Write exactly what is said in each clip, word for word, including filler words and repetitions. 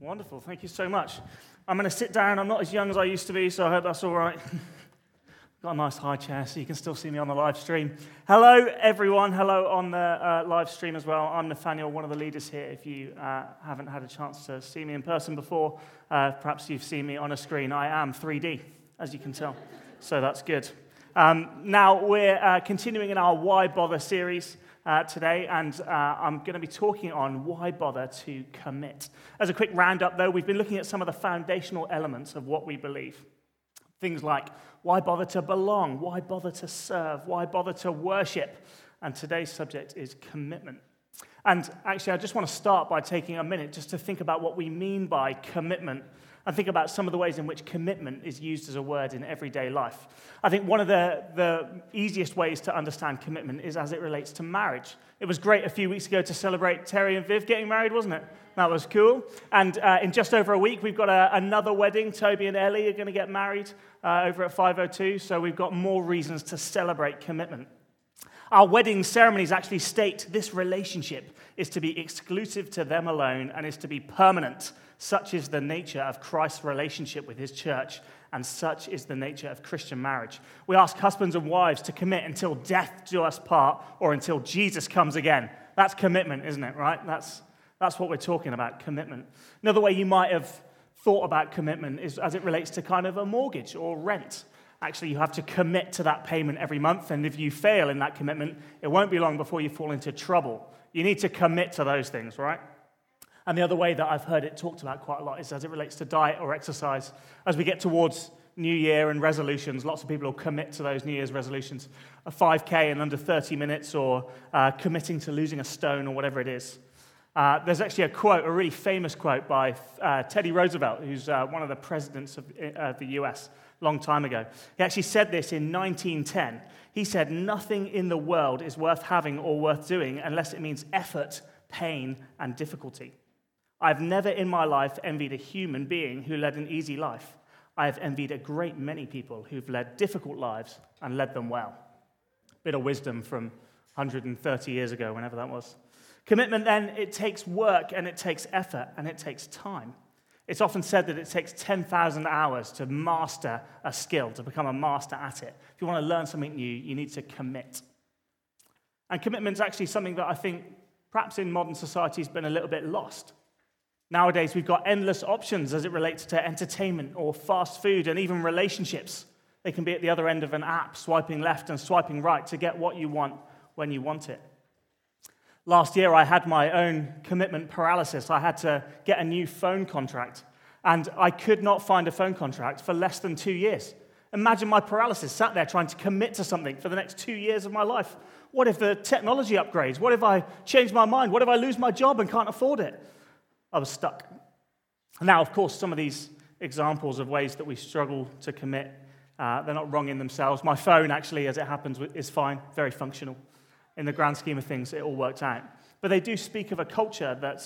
Wonderful. Thank you so much. I'm going to sit down. I'm not as young as I used to be, so I hope that's all right. Got a nice high chair, so you can still see me on the live stream. Hello, everyone. Hello on the uh, live stream as well. I'm Nathaniel, one of the leaders here. If you uh, haven't had a chance to see me in person before, uh, perhaps you've seen me on a screen. I am three D, as you can tell, so that's good. Um, now, we're uh, continuing in our Why Bother series Uh, today, and uh, I'm going to be talking on why bother to commit. As a quick roundup, though, we've been looking at some of the foundational elements of what we believe. Things like, why bother to belong? Why bother to serve? Why bother to worship? And today's subject is commitment. And actually, I just want to start by taking a minute just to think about what we mean by commitment, and think about some of the ways in which commitment is used as a word in everyday life. I think one of the, the easiest ways to understand commitment is as it relates to marriage. It was great a few weeks ago to celebrate Terry and Viv getting married, wasn't it? That was cool. And uh, in just over a week, we've got a, another wedding. Toby and Ellie are going to get married uh, over at five oh two, so we've got more reasons to celebrate commitment. Our wedding ceremonies actually state this relationship is to be exclusive to them alone and is to be permanent. Such is the nature of Christ's relationship with his church, and such is the nature of Christian marriage. We ask husbands and wives to commit until death do us part, or until Jesus comes again. That's commitment, isn't it, right? That's, that's what we're talking about, commitment. Another way you might have thought about commitment is as it relates to kind of a mortgage or rent. Actually, you have to commit to that payment every month, and if you fail in that commitment, it won't be long before you fall into trouble. You need to commit to those things, right? And the other way that I've heard it talked about quite a lot is as it relates to diet or exercise. As we get towards New Year and resolutions, lots of people will commit to those New Year's resolutions. A five K in under thirty minutes, or uh, committing to losing a stone, or whatever it is. Uh, there's actually a quote, a really famous quote by uh, Teddy Roosevelt, who's uh, one of the presidents of uh, the U S a long time ago. He actually said this in nineteen ten. He said, "Nothing in the world is worth having or worth doing unless it means effort, pain, and difficulty. I've never in my life envied a human being who led an easy life. I have envied a great many people who've led difficult lives and led them well." Bit of wisdom from one hundred thirty years ago, whenever that was. Commitment, then, it takes work and it takes effort and it takes time. It's often said that it takes ten thousand hours to master a skill, to become a master at it. If you want to learn something new, you need to commit. And commitment's actually something that I think perhaps in modern society has been a little bit lost. Nowadays, we've got endless options as it relates to entertainment or fast food and even relationships. They can be at the other end of an app, swiping left and swiping right to get what you want when you want it. Last year, I had my own commitment paralysis. I had to get a new phone contract, and I could not find a phone contract for less than two years. Imagine my paralysis, sat there trying to commit to something for the next two years of my life. What if the technology upgrades? What if I change my mind? What if I lose my job and can't afford it? I was stuck. Now, of course, some of these examples of ways that we struggle to commit, uh, they're not wrong in themselves. My phone, actually, as it happens, is fine, very functional. In the grand scheme of things, it all worked out. But they do speak of a culture that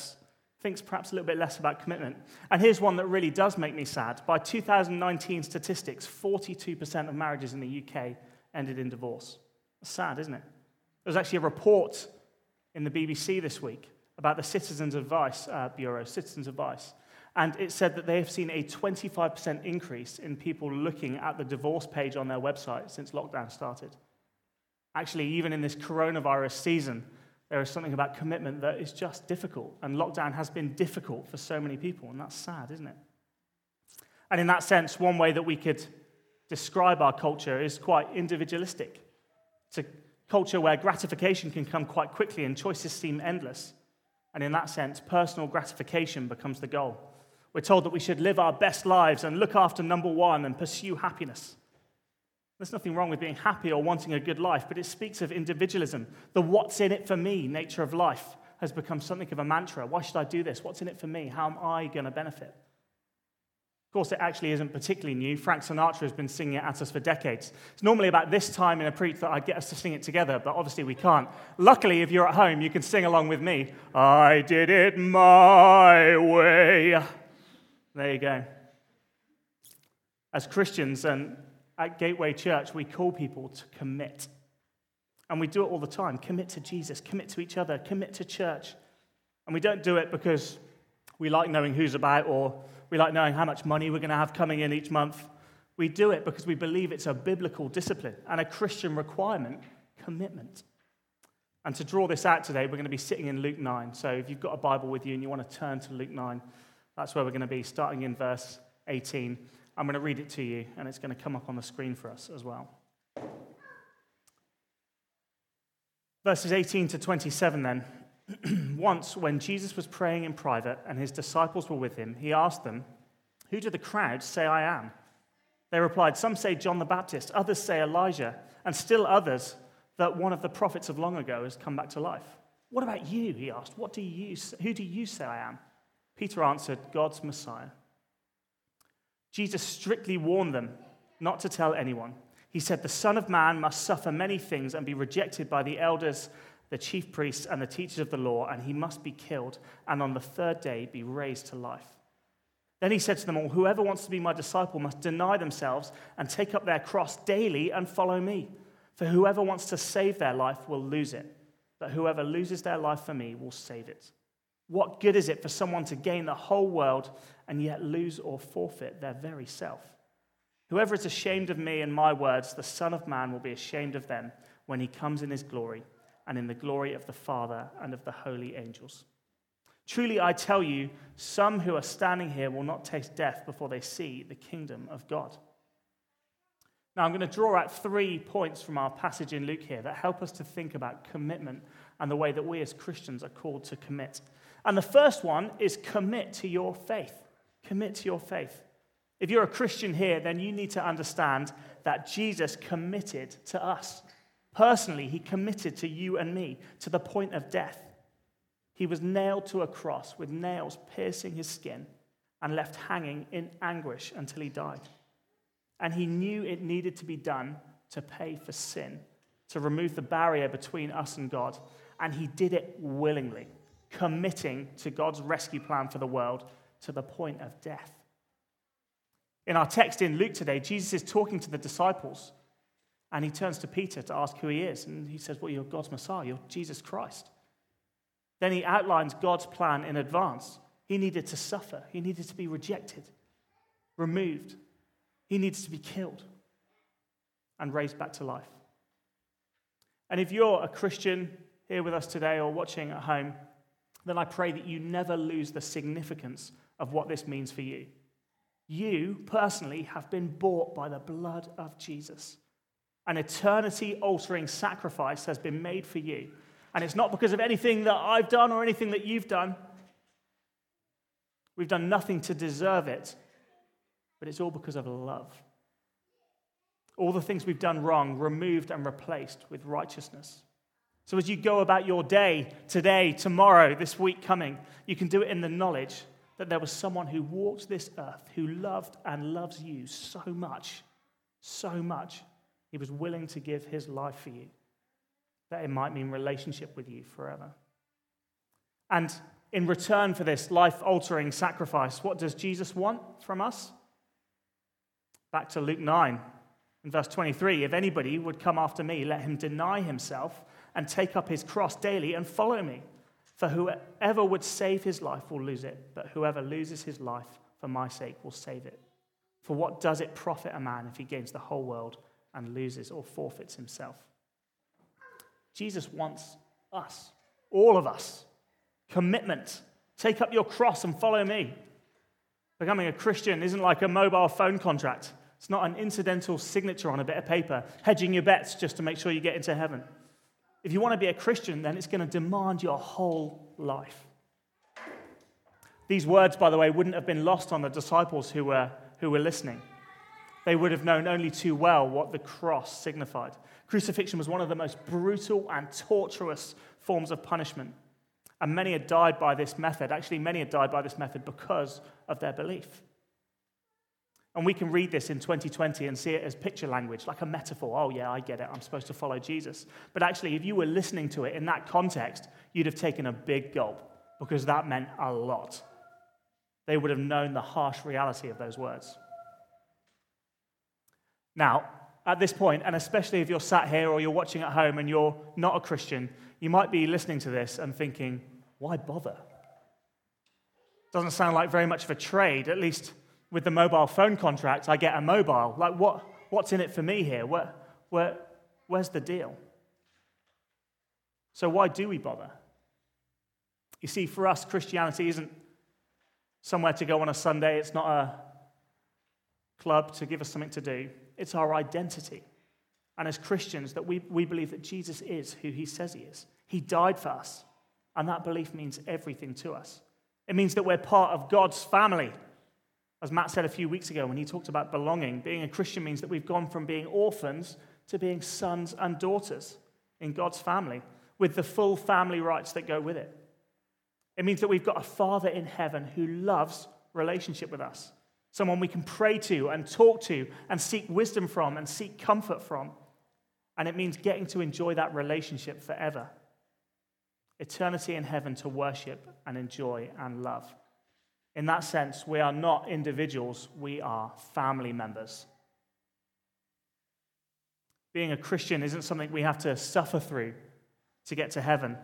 thinks perhaps a little bit less about commitment. And here's one that really does make me sad. By two thousand nineteen statistics, forty-two percent of marriages in the U K ended in divorce. That's sad, isn't it? There was actually a report in the B B C this week about the Citizens Advice uh, Bureau, Citizens Advice, and it said that they have seen a twenty-five percent increase in people looking at the divorce page on their website since lockdown started. Actually, even in this coronavirus season, there is something about commitment that is just difficult, and lockdown has been difficult for so many people, and that's sad, isn't it? And in that sense, one way that we could describe our culture is quite individualistic. It's a culture where gratification can come quite quickly and choices seem endless. And in that sense, personal gratification becomes the goal. We're told that we should live our best lives and look after number one and pursue happiness. There's nothing wrong with being happy or wanting a good life, but it speaks of individualism. The what's in it for me nature of life has become something of a mantra. Why should I do this? What's in it for me? How am I going to benefit? Of course, it actually isn't particularly new. Frank Sinatra has been singing it at us for decades. It's normally about this time in a preach that I get us to sing it together, but obviously we can't. Luckily, if you're at home, you can sing along with me. I did it my way. There you go. As Christians and at Gateway Church, we call people to commit. And we do it all the time. Commit to Jesus, commit to each other, commit to church. And we don't do it because We like knowing who's about, or we like knowing how much money we're going to have coming in each month. We do it because we believe it's a biblical discipline and a Christian requirement, commitment. And to draw this out today, we're going to be sitting in Luke nine. So if you've got a Bible with you and you want to turn to Luke nine, that's where we're going to be, starting in verse eighteen. I'm going to read it to you, and it's going to come up on the screen for us as well. Verses eighteen to twenty-seven then. Once, when Jesus was praying in private and his disciples were with him, he asked them, "Who do the crowds say I am?" They replied, "Some say John the Baptist, others say Elijah, and still others that one of the prophets of long ago has come back to life." "What about you?" he asked. "What do you? Who do you say I am?" Peter answered, "God's Messiah." Jesus strictly warned them not to tell anyone. He said, "The Son of Man must suffer many things and be rejected by the elders, the chief priests, and the teachers of the law, and he must be killed, and on the third day be raised to life." Then he said to them all, "Whoever wants to be my disciple must deny themselves and take up their cross daily and follow me. For whoever wants to save their life will lose it, but whoever loses their life for me will save it. What good is it for someone to gain the whole world and yet lose or forfeit their very self? Whoever is ashamed of me and my words, the Son of Man will be ashamed of them when he comes in his glory and in the glory of the Father and of the holy angels. Truly I tell you, some who are standing here will not taste death before they see the kingdom of God." Now, I'm going to draw out three points from our passage in Luke here that help us to think about commitment and the way that we as Christians are called to commit. And the first one is commit to your faith. Commit to your faith. If you're a Christian here, then you need to understand that Jesus committed to us. Personally, he committed to you and me to the point of death. He was nailed to a cross with nails piercing his skin and left hanging in anguish until he died. And he knew it needed to be done to pay for sin, to remove the barrier between us and God. And he did it willingly, committing to God's rescue plan for the world to the point of death. In our text in Luke today, Jesus is talking to the disciples, and he turns to Peter to ask who he is. And he says, "Well, you're God's Messiah, you're Jesus Christ." Then he outlines God's plan in advance. He needed to suffer. He needed to be rejected, removed. He needs to be killed and raised back to life. And if you're a Christian here with us today or watching at home, then I pray that you never lose the significance of what this means for you. You personally have been bought by the blood of Jesus. An eternity-altering sacrifice has been made for you. And it's not because of anything that I've done or anything that you've done. We've done nothing to deserve it. But it's all because of love. All the things we've done wrong, removed and replaced with righteousness. So as you go about your day, today, tomorrow, this week coming, you can do it in the knowledge that there was someone who walked this earth, who loved and loves you so much, so much, he was willing to give his life for you, that it might mean relationship with you forever. And in return for this life-altering sacrifice, what does Jesus want from us? Back to Luke nine, in verse twenty-three, "If anybody would come after me, let him deny himself and take up his cross daily and follow me. For whoever would save his life will lose it, but whoever loses his life for my sake will save it. For what does it profit a man if he gains the whole world and loses or forfeits himself?" Jesus wants us, all of us, commitment. Take up your cross and follow me. Becoming a Christian isn't like a mobile phone contract. It's not an incidental signature on a bit of paper, hedging your bets just to make sure you get into heaven. If you want to be a Christian, then it's going to demand your whole life. These words, by the way, wouldn't have been lost on the disciples who were, who were listening. They would have known only too well what the cross signified. Crucifixion was one of the most brutal and torturous forms of punishment. And many had died by this method. Actually, many had died by this method because of their belief. And we can read this in twenty twenty and see it as picture language, like a metaphor. Oh, yeah, I get it. I'm supposed to follow Jesus. But actually, if you were listening to it in that context, you'd have taken a big gulp because that meant a lot. They would have known the harsh reality of those words. Now, at this point, and especially if you're sat here or you're watching at home and you're not a Christian, you might be listening to this and thinking, why bother? Doesn't sound like very much of a trade, at least with the mobile phone contract, I get a mobile. Like, what? What's in it for me here? Where, where, where's the deal? So why do we bother? You see, for us, Christianity isn't somewhere to go on a Sunday. It's not a club to give us something to do. It's our identity. And as Christians, that we, we believe that Jesus is who he says he is. He died for us. And that belief means everything to us. It means that we're part of God's family. As Matt said a few weeks ago when he talked about belonging, being a Christian means that we've gone from being orphans to being sons and daughters in God's family, with the full family rights that go with it. It means that we've got a Father in heaven who loves relationship with us, someone we can pray to and talk to and seek wisdom from and seek comfort from. And it means getting to enjoy that relationship forever. Eternity in heaven to worship and enjoy and love. In that sense, we are not individuals, we are family members. Being a Christian isn't something we have to suffer through to get to heaven.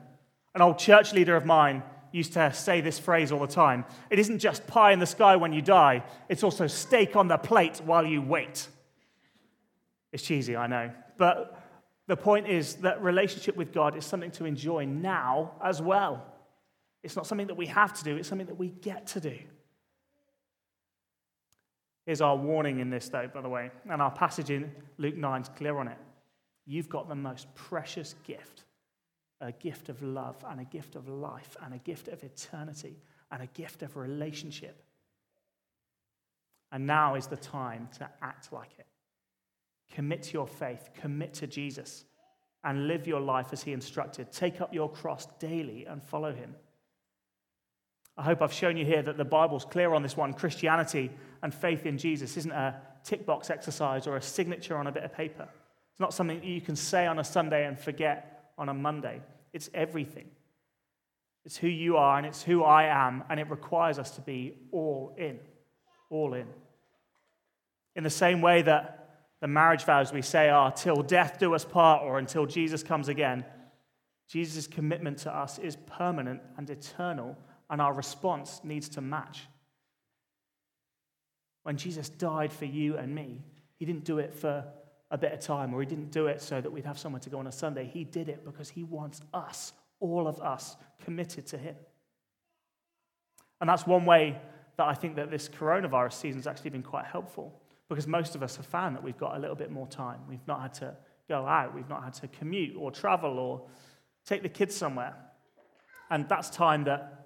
An old church leader of mine used to say this phrase all the time. It isn't just pie in the sky when you die, it's also steak on the plate while you wait. It's cheesy, I know. But the point is that relationship with God is something to enjoy now as well. It's not something that we have to do, it's something that we get to do. Here's our warning in this, though, by the way, and our passage in Luke nine is clear on it. You've got the most precious gift, a gift of love and a gift of life and a gift of eternity and a gift of relationship. And now is the time to act like it. Commit to your faith, commit to Jesus, and live your life as he instructed. Take up your cross daily and follow him. I hope I've shown you here that the Bible's clear on this one. Christianity and faith in Jesus isn't a tick box exercise or a signature on a bit of paper. It's not something that you can say on a Sunday and forget on a Monday. It's everything. It's who you are and it's who I am, and it requires us to be all in, all in. In the same way that the marriage vows we say are till death do us part or until Jesus comes again, Jesus' commitment to us is permanent and eternal. And our response needs to match. When Jesus died for you and me, he didn't do it for a bit of time, or he didn't do it so that we'd have somewhere to go on a Sunday. He did it because he wants us, all of us, committed to him. And that's one way that I think that this coronavirus season's actually been quite helpful, because most of us have found that we've got a little bit more time. We've not had to go out. We've not had to commute or travel or take the kids somewhere. And that's time that,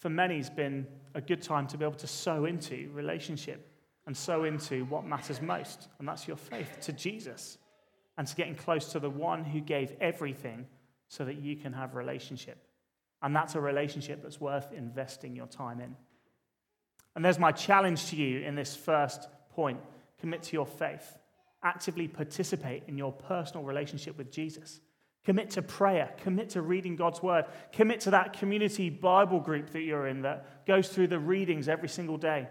for many, it's been a good time to be able to sow into relationship and sow into what matters most, and that's your faith to Jesus and to getting close to the one who gave everything so that you can have relationship. And that's a relationship that's worth investing your time in. And there's my challenge to you in this first point. Commit to your faith. Actively participate in your personal relationship with Jesus. Commit to prayer. Commit to reading God's word. Commit to that community Bible group that you're in that goes through the readings every single day.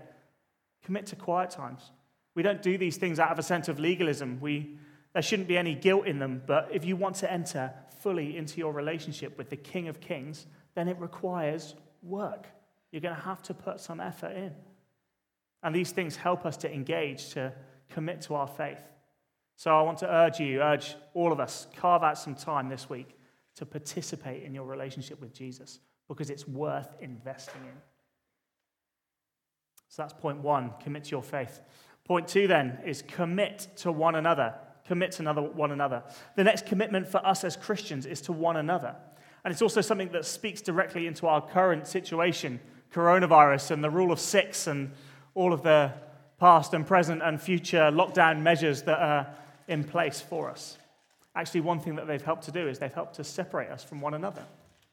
Commit to quiet times. We don't do these things out of a sense of legalism. We, there shouldn't be any guilt in them. But if you want to enter fully into your relationship with the King of Kings, then it requires work. You're going to have to put some effort in. And these things help us to engage, to commit to our faith. So I want to urge you, urge all of us, carve out some time this week to participate in your relationship with Jesus, because it's worth investing in. So that's point one, commit to your faith. Point two then is commit to one another. Commit to another, one another. The next commitment for us as Christians is to one another. And it's also something that speaks directly into our current situation, coronavirus and the rule of six and all of the past and present and future lockdown measures that are in place for us. Actually, one thing that they've helped to do is they've helped to separate us from one another.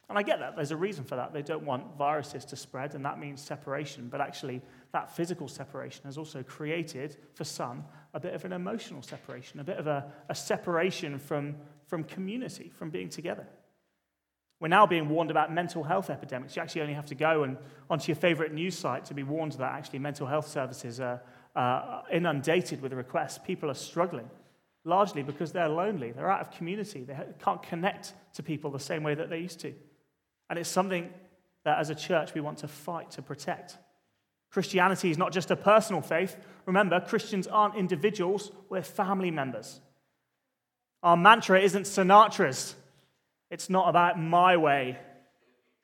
And I get that. There's a reason for that. They don't want viruses to spread, and that means separation. But actually, that physical separation has also created, for some, a bit of an emotional separation, a bit of a, a separation from, from community, from being together. We're now being warned about mental health epidemics. You actually only have to go and onto your favorite news site to be warned that actually mental health services are Uh, inundated with requests. People are struggling, largely because they're lonely. They're out of community. They can't connect to people the same way that they used to. And it's something that as a church we want to fight to protect. Christianity is not just a personal faith. Remember, Christians aren't individuals, we're family members. Our mantra isn't Sinatra's. It's not about my way.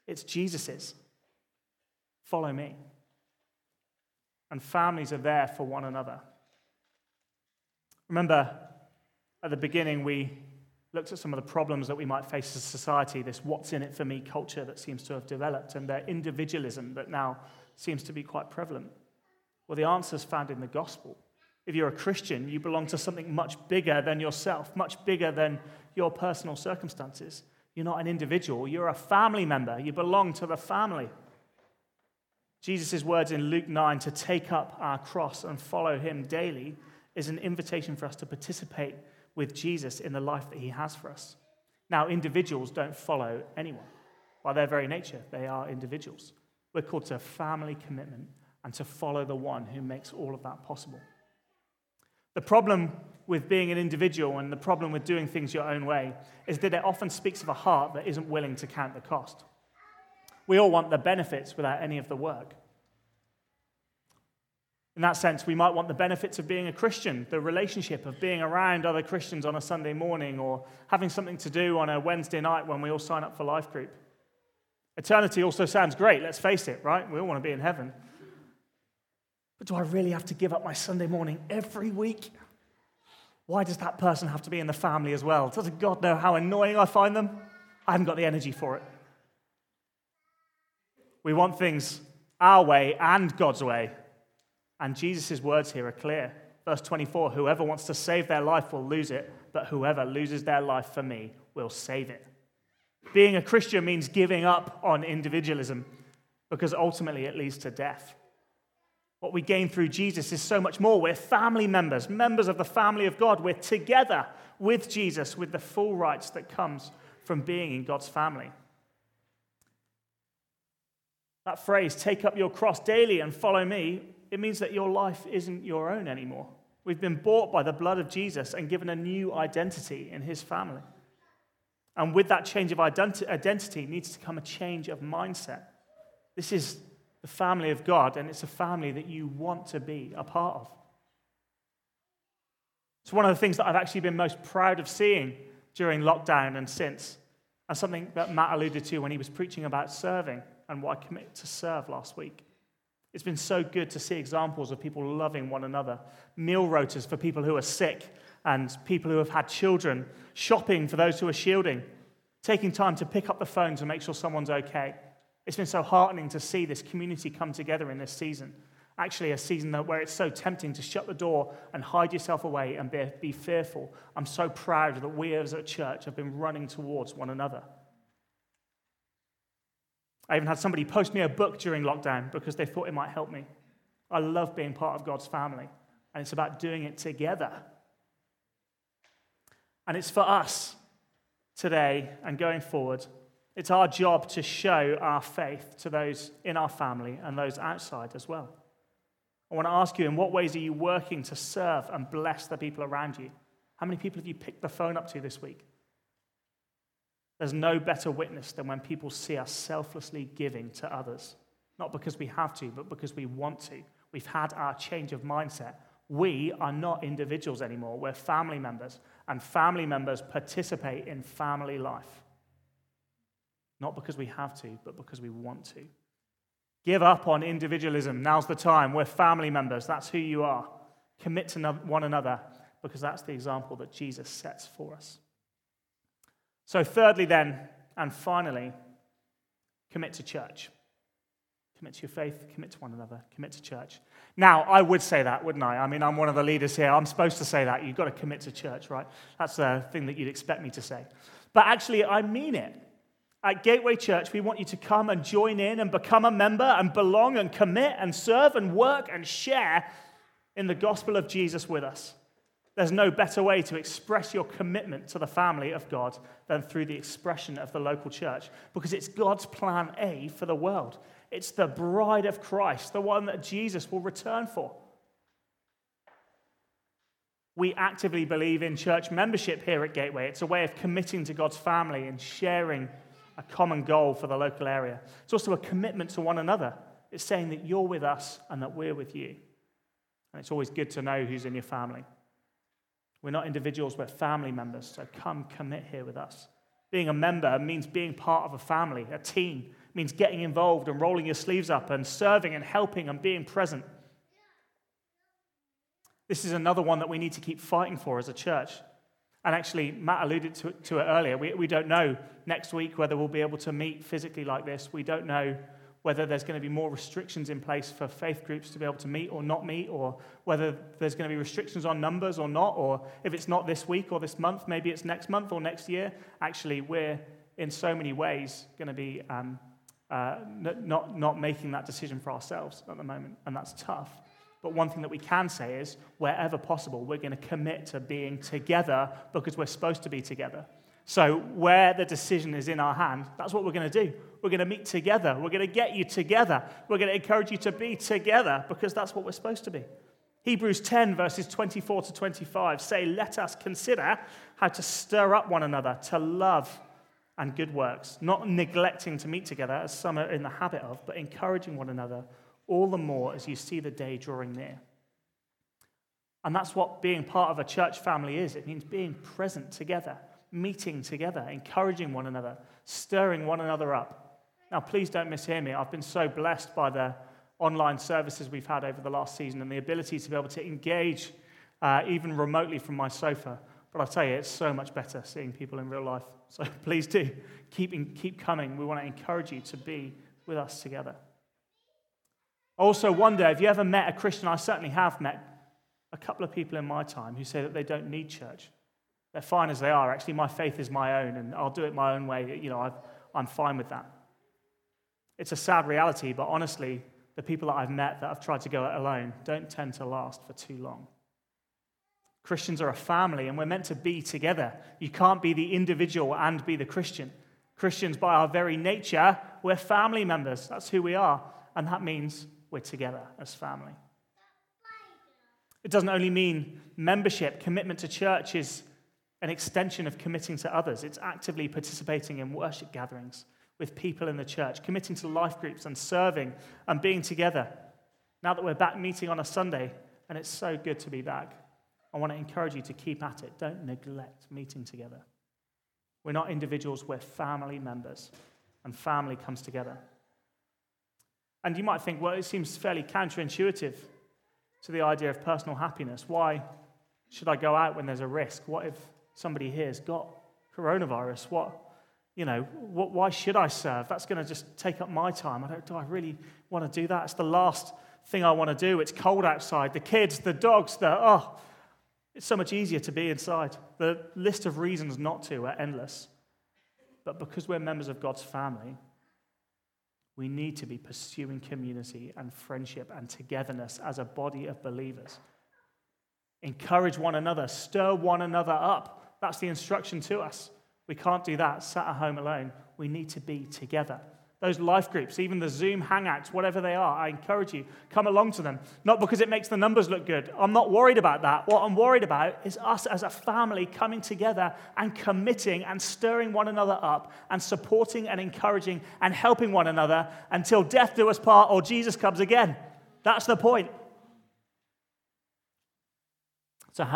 It's Jesus's. Follow me. And families are there for one another. Remember, at the beginning, we looked at some of the problems that we might face as a society, this what's in it for me culture that seems to have developed, and their individualism that now seems to be quite prevalent. Well, the answer's found in the gospel. If you're a Christian, you belong to something much bigger than yourself, much bigger than your personal circumstances. You're not an individual, you're a family member. You belong to the family. Jesus' words in Luke nine to take up our cross and follow him daily is an invitation for us to participate with Jesus in the life that he has for us. Now, individuals don't follow anyone. By their very nature, they are individuals. We're called to a family commitment and to follow the one who makes all of that possible. The problem with being an individual and the problem with doing things your own way is that it often speaks of a heart that isn't willing to count the cost. We all want the benefits without any of the work. In that sense, we might want the benefits of being a Christian, the relationship of being around other Christians on a Sunday morning or having something to do on a Wednesday night when we all sign up for life group. Eternity also sounds great, let's face it, right? We all want to be in heaven. But do I really have to give up my Sunday morning every week? Why does that person have to be in the family as well? Doesn't God know how annoying I find them? I haven't got the energy for it. We want things our way and God's way. And Jesus' words here are clear. Verse twenty-four, whoever wants to save their life will lose it, but whoever loses their life for me will save it. Being a Christian means giving up on individualism, because ultimately it leads to death. What we gain through Jesus is so much more. We're family members, members of the family of God. We're together with Jesus, with the full rights that comes from being in God's family. That phrase, take up your cross daily and follow me, it means that your life isn't your own anymore. We've been bought by the blood of Jesus and given a new identity in his family. And with that change of identi- identity needs to come a change of mindset. This is the family of God, and it's a family that you want to be a part of. It's one of the things that I've actually been most proud of seeing during lockdown and since, and something that Matt alluded to when he was preaching about serving and what I committed to serve last week. It's been so good to see examples of people loving one another, meal rotas for people who are sick and people who have had children, shopping for those who are shielding, taking time to pick up the phone to make sure someone's okay. It's been so heartening to see this community come together in this season, actually a season where it's so tempting to shut the door and hide yourself away and be, be fearful. I'm so proud that we as a church have been running towards one another. I even had somebody post me a book during lockdown because they thought it might help me. I love being part of God's family, and it's about doing it together. And it's for us today and going forward. It's our job to show our faith to those in our family and those outside as well. I want to ask you, in what ways are you working to serve and bless the people around you? How many people have you picked the phone up to this week? There's no better witness than when people see us selflessly giving to others. Not because we have to, but because we want to. We've had our change of mindset. We are not individuals anymore. We're family members, and family members participate in family life. Not because we have to, but because we want to. Give up on individualism. Now's the time. We're family members. That's who you are. Commit to one another, because that's the example that Jesus sets for us. So thirdly then, and finally, commit to church. Commit to your faith, commit to one another, commit to church. Now, I would say that, wouldn't I? I mean, I'm one of the leaders here. I'm supposed to say that. You've got to commit to church, right? That's the thing that you'd expect me to say. But actually, I mean it. At Gateway Church, we want you to come and join in and become a member and belong and commit and serve and work and share in the gospel of Jesus with us. There's no better way to express your commitment to the family of God than through the expression of the local church, because it's God's plan A for the world. It's the bride of Christ, the one that Jesus will return for. We actively believe in church membership here at Gateway. It's a way of committing to God's family and sharing a common goal for the local area. It's also a commitment to one another. It's saying that you're with us and that we're with you. And it's always good to know who's in your family. We're not individuals, we're family members, so come commit here with us. Being a member means being part of a family, a team. It means getting involved and rolling your sleeves up and serving and helping and being present. This is another one that we need to keep fighting for as a church. And actually, Matt alluded to it, to it earlier. We, we don't know next week whether we'll be able to meet physically like this. We don't know whether there's going to be more restrictions in place for faith groups to be able to meet or not meet, or whether there's going to be restrictions on numbers or not, or if it's not this week or this month, maybe it's next month or next year. Actually, we're in so many ways going to be um, uh, not, not making that decision for ourselves at the moment, and that's tough. But one thing that we can say is, wherever possible, we're going to commit to being together because we're supposed to be together. So where the decision is in our hand, that's what we're going to do. We're going to meet together. We're going to get you together. We're going to encourage you to be together because that's what we're supposed to be. Hebrews ten, verses twenty-four to twenty-five say, let us consider how to stir up one another to love and good works, not neglecting to meet together, as some are in the habit of, but encouraging one another, all the more as you see the day drawing near. And that's what being part of a church family is. It means being present together, meeting together, encouraging one another, stirring one another up. Now, please don't mishear me. I've been so blessed by the online services we've had over the last season and the ability to be able to engage uh, even remotely from my sofa. But I'll tell you, it's so much better seeing people in real life. So please do keep in, keep coming. We want to encourage you to be with us together. I also wonder, have you ever met a Christian? I certainly have met a couple of people in my time who say that they don't need church. They're fine as they are. Actually, my faith is my own, and I'll do it my own way. You know, I've, I'm fine with that. It's a sad reality, but honestly, the people that I've met that have tried to go it alone don't tend to last for too long. Christians are a family, and we're meant to be together. You can't be the individual and be the Christian. Christians, by our very nature, we're family members. That's who we are, and that means we're together as family. It doesn't only mean membership. Commitment to church is an extension of committing to others. It's actively participating in worship gatherings with people in the church, committing to life groups and serving and being together. Now that we're back meeting on a Sunday, and it's so good to be back, I want to encourage you to keep at it. Don't neglect meeting together. We're not individuals, we're family members, and family comes together. And you might think, well, it seems fairly counterintuitive to the idea of personal happiness. Why should I go out when there's a risk? What if somebody here's got coronavirus? What, you know, what, why should I serve? That's going to just take up my time. I don't, do I really want to do that? It's the last thing I want to do. It's cold outside. The kids, the dogs, the, oh, it's so much easier to be inside. The list of reasons not to are endless. But because we're members of God's family, we need to be pursuing community and friendship and togetherness as a body of believers. Encourage one another, stir one another up. That's the instruction to us. We can't do that sat at home alone. We need to be together. Those life groups, even the Zoom hangouts, whatever they are, I encourage you, come along to them. Not because it makes the numbers look good. I'm not worried about that. What I'm worried about is us as a family coming together and committing and stirring one another up and supporting and encouraging and helping one another until death do us part or Jesus comes again. That's the point. So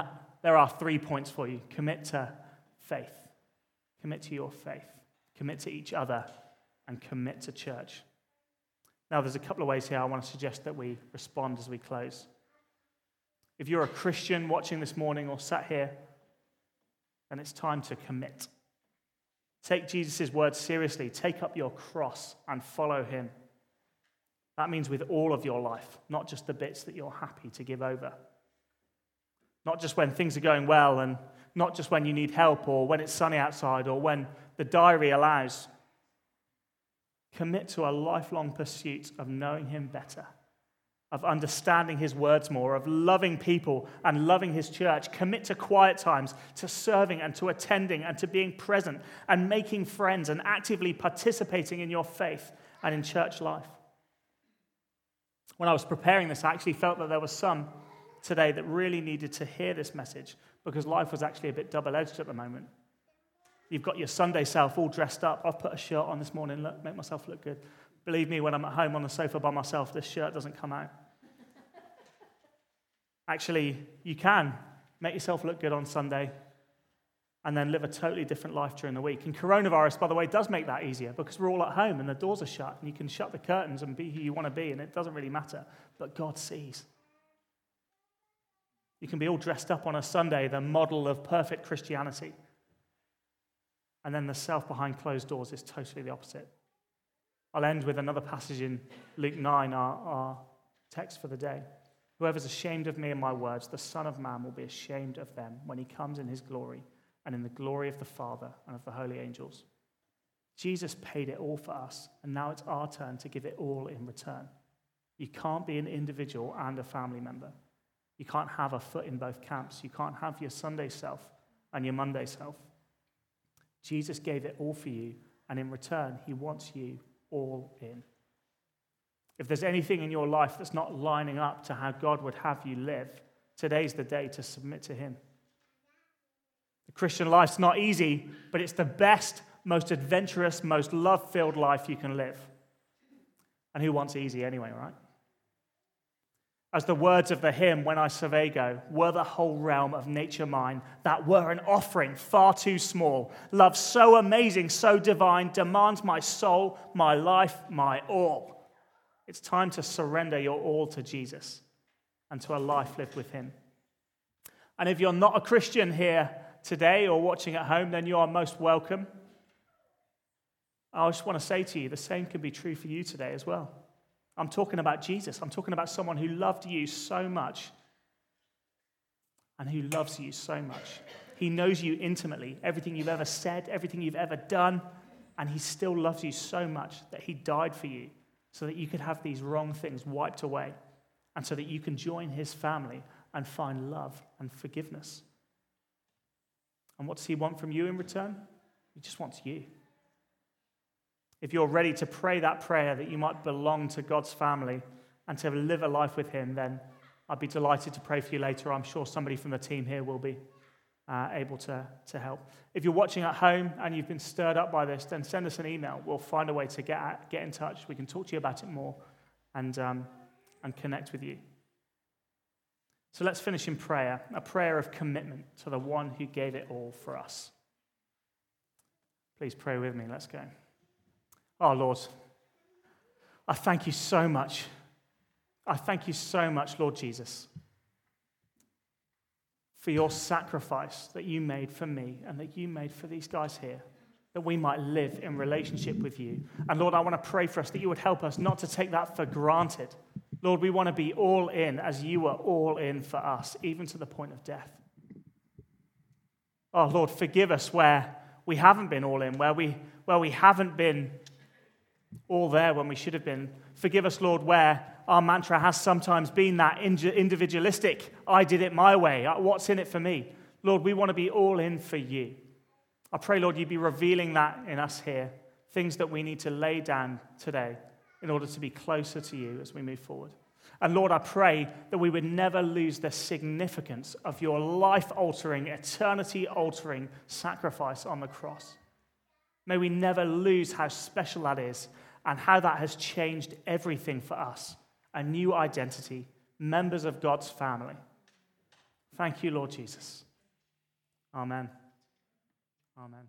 there are three points for you. Commit to faith. Commit to your faith. Commit to each other. And commit to church. Now, there's a couple of ways here I want to suggest that we respond as we close. If you're a Christian watching this morning or sat here, then it's time to commit. Take Jesus' word seriously. Take up your cross and follow him. That means with all of your life, not just the bits that you're happy to give over. Not just when things are going well, and not just when you need help, or when it's sunny outside, or when the diary allows. Commit to a lifelong pursuit of knowing him better, of understanding his words more, of loving people and loving his church. Commit to quiet times, to serving and to attending and to being present and making friends and actively participating in your faith and in church life. When I was preparing this, I actually felt that there was some today that really needed to hear this message because life was actually a bit double-edged at the moment. You've got your Sunday self all dressed up. I've put a shirt on this morning, look, make myself look good. Believe me, when I'm at home on the sofa by myself, this shirt doesn't come out. Actually, you can make yourself look good on Sunday and then live a totally different life during the week. And coronavirus, by the way, does make that easier because we're all at home and the doors are shut and you can shut the curtains and be who you want to be and it doesn't really matter. But God sees. You can be all dressed up on a Sunday, the model of perfect Christianity. And then the self behind closed doors is totally the opposite. I'll end with another passage in Luke nine, our, our text for the day. Whoever's ashamed of me and my words, the Son of Man will be ashamed of them when he comes in his glory and in the glory of the Father and of the holy angels. Jesus paid it all for us, and now it's our turn to give it all in return. You can't be an individual and a family member. You can't have a foot in both camps. You can't have your Sunday self and your Monday self. Jesus gave it all for you, and in return, he wants you all in. If there's anything in your life that's not lining up to how God would have you live, today's the day to submit to him. The Christian life's not easy, but it's the best, most adventurous, most love-filled life you can live. And who wants easy anyway, right? As the words of the hymn, When I Survey Go, were the whole realm of nature mine, that were an offering far too small. Love so amazing, so divine, demands my soul, my life, my all. It's time to surrender your all to Jesus and to a life lived with him. And if you're not a Christian here today or watching at home, then you are most welcome. I just want to say to you, the same can be true for you today as well. I'm talking about Jesus. I'm talking about someone who loved you so much and who loves you so much. He knows you intimately, everything you've ever said, everything you've ever done, and he still loves you so much that he died for you so that you could have these wrong things wiped away and so that you can join his family and find love and forgiveness. And what does he want from you in return? He just wants you. If you're ready to pray that prayer that you might belong to God's family and to live a life with him, then I'd be delighted to pray for you later. I'm sure somebody from the team here will be uh, able to, to help. If you're watching at home and you've been stirred up by this, then send us an email. We'll find a way to get at, get in touch. We can talk to you about it more and um, and connect with you. So let's finish in prayer, a prayer of commitment to the one who gave it all for us. Please pray with me. Let's go. Oh, Lord, I thank you so much. I thank you so much, Lord Jesus, for your sacrifice that you made for me and that you made for these guys here, that we might live in relationship with you. And, Lord, I want to pray for us that you would help us not to take that for granted. Lord, we want to be all in as you were all in for us, even to the point of death. Oh, Lord, forgive us where we haven't been all in, where we where we haven't been all there when we should have been. Forgive us, Lord, where our mantra has sometimes been that individualistic, I did it my way, what's in it for me? Lord, we want to be all in for you. I pray, Lord, you'd be revealing that in us here, things that we need to lay down today in order to be closer to you as we move forward. And Lord, I pray that we would never lose the significance of your life-altering, eternity-altering sacrifice on the cross. May we never lose how special that is and how that has changed everything for us, a new identity, members of God's family. Thank you, Lord Jesus. Amen. Amen.